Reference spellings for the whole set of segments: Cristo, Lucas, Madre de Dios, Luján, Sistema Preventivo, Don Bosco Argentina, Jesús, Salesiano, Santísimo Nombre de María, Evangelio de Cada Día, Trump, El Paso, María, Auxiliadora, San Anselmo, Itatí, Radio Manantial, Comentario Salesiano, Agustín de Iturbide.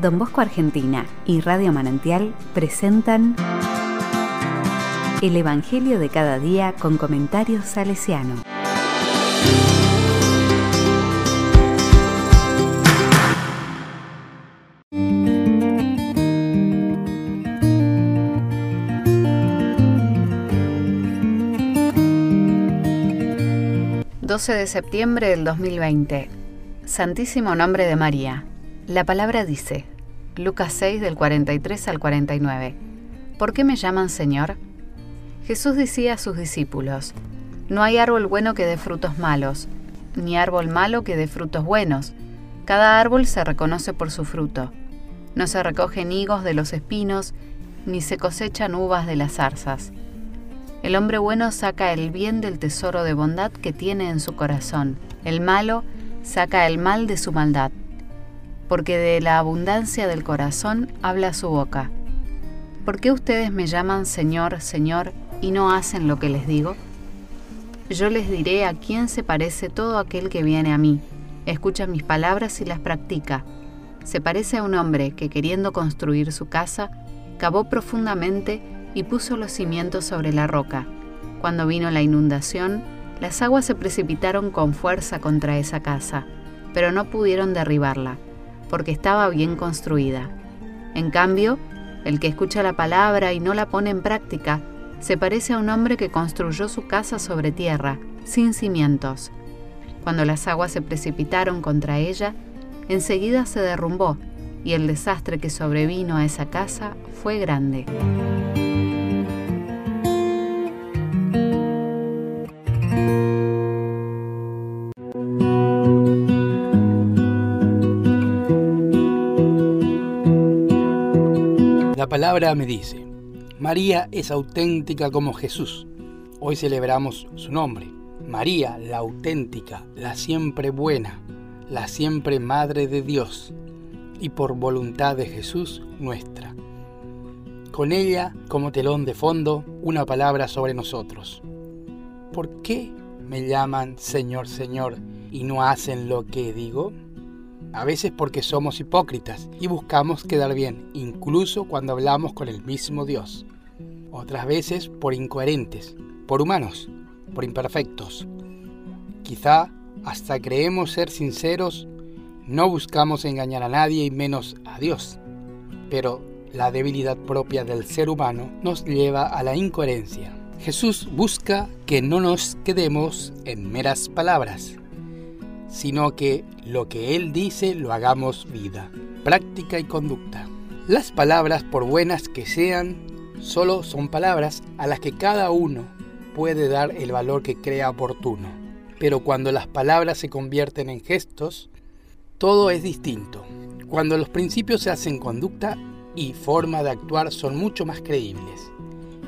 Don Bosco Argentina y Radio Manantial presentan el Evangelio de Cada Día con Comentario Salesiano. ...12 de septiembre del 2020. Santísimo Nombre de María. La palabra dice, Lucas 6 del 43 al 49... ¿Por qué me llaman Señor? Jesús decía a sus discípulos, no hay árbol bueno que dé frutos malos, ni árbol malo que dé frutos buenos. Cada árbol se reconoce por su fruto. No se recogen higos de los espinos, ni se cosechan uvas de las zarzas. El hombre bueno saca el bien del tesoro de bondad que tiene en su corazón. El malo saca el mal de su maldad, porque de la abundancia del corazón habla su boca. ¿Por qué ustedes me llaman Señor, Señor, y no hacen lo que les digo? Yo les diré a quién se parece todo aquel que viene a mí, escucha mis palabras y las practica. Se parece a un hombre que, queriendo construir su casa, cavó profundamente y puso los cimientos sobre la roca. Cuando vino la inundación, las aguas se precipitaron con fuerza contra esa casa, pero no pudieron derribarla, porque estaba bien construida. En cambio, el que escucha la palabra y no la pone en práctica, se parece a un hombre que construyó su casa sobre tierra, sin cimientos. Cuando las aguas se precipitaron contra ella, enseguida se derrumbó, y el desastre que sobrevino a esa casa fue grande. La palabra me dice, María es auténtica como Jesús. Hoy celebramos su nombre. María, la auténtica, la siempre buena, la siempre Madre de Dios, y por voluntad de Jesús nuestra. Con ella, como telón de fondo, una palabra sobre nosotros. ¿Por qué me llaman Señor, Señor, y no hacen lo que digo? A veces porque somos hipócritas y buscamos quedar bien, incluso cuando hablamos con el mismo Dios. Otras veces por incoherentes, por humanos, por imperfectos. Quizá hasta creemos ser sinceros, no buscamos engañar a nadie y menos a Dios. Pero la debilidad propia del ser humano nos lleva a la incoherencia. Jesús busca que no nos quedemos en meras palabras, sino que lo que Él dice lo hagamos vida, práctica y conducta. Las palabras, por buenas que sean, solo son palabras a las que cada uno puede dar el valor que crea oportuno. Pero cuando las palabras se convierten en gestos, todo es distinto. Cuando los principios se hacen conducta y forma de actuar son mucho más creíbles.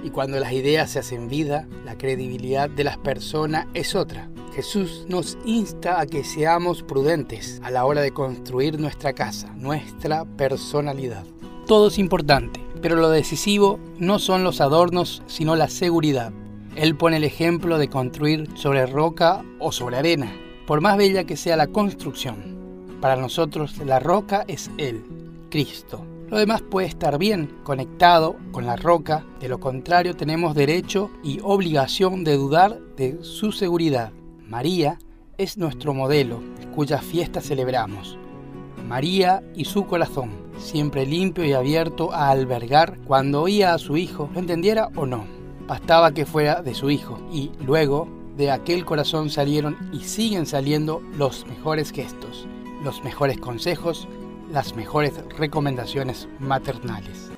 Y cuando las ideas se hacen vida, la credibilidad de las personas es otra. Jesús nos insta a que seamos prudentes a la hora de construir nuestra casa, nuestra personalidad. Todo es importante, pero lo decisivo no son los adornos, sino la seguridad. Él pone el ejemplo de construir sobre roca o sobre arena, por más bella que sea la construcción. Para nosotros la roca es Él, Cristo. Lo demás puede estar bien conectado con la roca, de lo contrario tenemos derecho y obligación de dudar de su seguridad. María es nuestro modelo, cuya fiesta celebramos. María y su corazón, siempre limpio y abierto a albergar, cuando oía a su hijo, lo entendiera o no. Bastaba que fuera de su hijo, y luego de aquel corazón salieron y siguen saliendo los mejores gestos, los mejores consejos, las mejores recomendaciones maternales.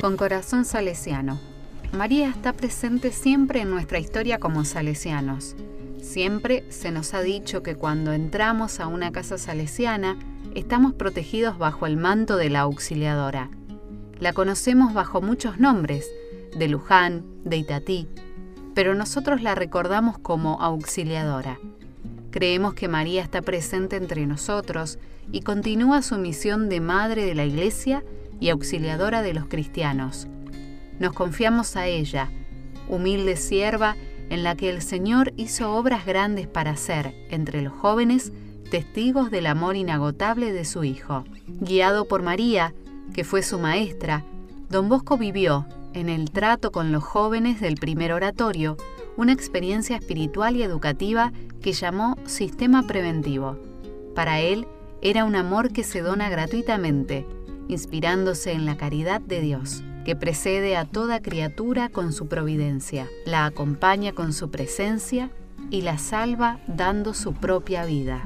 Con corazón salesiano. María está presente siempre en nuestra historia como salesianos. Siempre se nos ha dicho que cuando entramos a una casa salesiana, estamos protegidos bajo el manto de la Auxiliadora. La conocemos bajo muchos nombres, de Luján, de Itatí, pero nosotros la recordamos como Auxiliadora. Creemos que María está presente entre nosotros y continúa su misión de Madre de la Iglesia y auxiliadora de los cristianos. Nos confiamos a ella, humilde sierva en la que el Señor hizo obras grandes para hacer, entre los jóvenes, testigos del amor inagotable de su Hijo. Guiado por María, que fue su maestra, Don Bosco vivió, en el trato con los jóvenes del primer oratorio, una experiencia espiritual y educativa que llamó Sistema Preventivo. Para él, era un amor que se dona gratuitamente, inspirándose en la caridad de Dios, que precede a toda criatura con su providencia, la acompaña con su presencia y la salva dando su propia vida.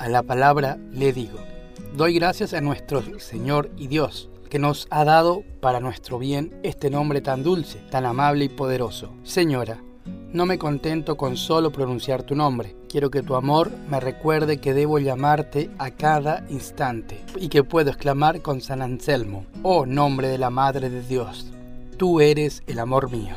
A la palabra le digo, doy gracias a nuestro Señor y Dios, que nos ha dado para nuestro bien este nombre tan dulce, tan amable y poderoso. Señora, no me contento con solo pronunciar tu nombre. Quiero que tu amor me recuerde que debo llamarte a cada instante y que puedo exclamar con San Anselmo, oh nombre de la Madre de Dios, tú eres el amor mío.